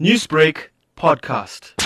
Newsbreak podcast.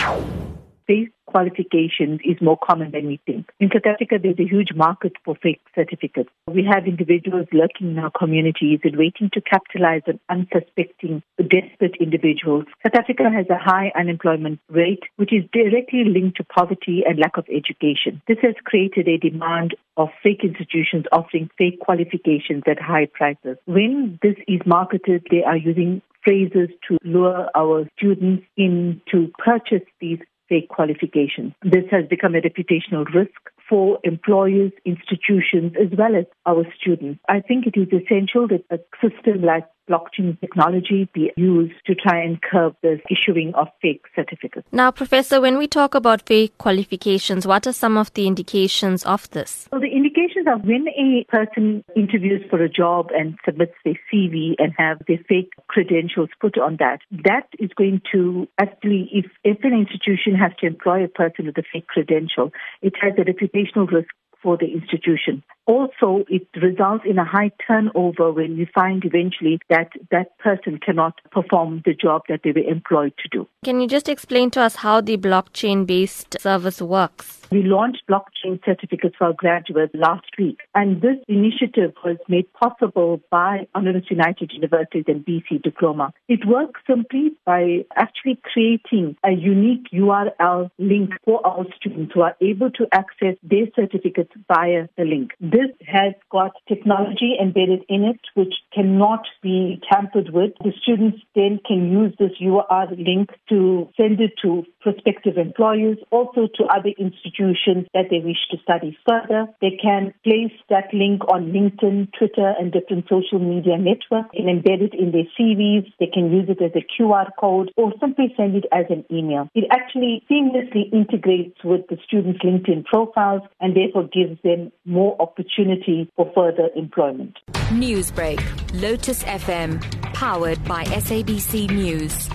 Fake qualifications is more common than we think. In South Africa, there's a huge market for fake certificates. We have individuals lurking in our communities and waiting to capitalize on unsuspecting, desperate individuals. South Africa has a high unemployment rate, which is directly linked to poverty and lack of education. This has created a demand of fake institutions offering fake qualifications at high prices. When this is marketed, they are using phrases to lure our students in to purchase these fake qualifications. This has become a reputational risk for employers, institutions, as well as our students. I think it is essential that a system like blockchain technology be used to try and curb this issuing of fake certificates. Now, Professor, when we talk about fake qualifications, what are some of the indications of this? Well, the indications are when a person interviews for a job and submits their CV and have their fake credentials put on that, that is going to actually, if an institution has to employ a person with a fake credential, it has a reputational risk for the institution. Also, it results in a high turnover when you find eventually that that person cannot perform the job that they were employed to do. Can you just explain to us how the blockchain-based service works? We launched blockchain certificates for our graduates last week, and this initiative was made possible by Honours United Universities and BC Diploma. It works simply by actually creating a unique URL link for our students who are able to access their certificates via the link. This has got technology embedded in it which cannot be tampered with. The students then can use this URL link to send it to prospective employers, also to other institutions that they wish to study further. They can place that link on LinkedIn, Twitter, and different social media networks and embed it in their CVs. They can use it as a QR code or simply send it as an email. It actually seamlessly integrates with the students' LinkedIn profiles and therefore gives them more opportunity for further employment. Newsbreak, Lotus FM, powered by SABC News.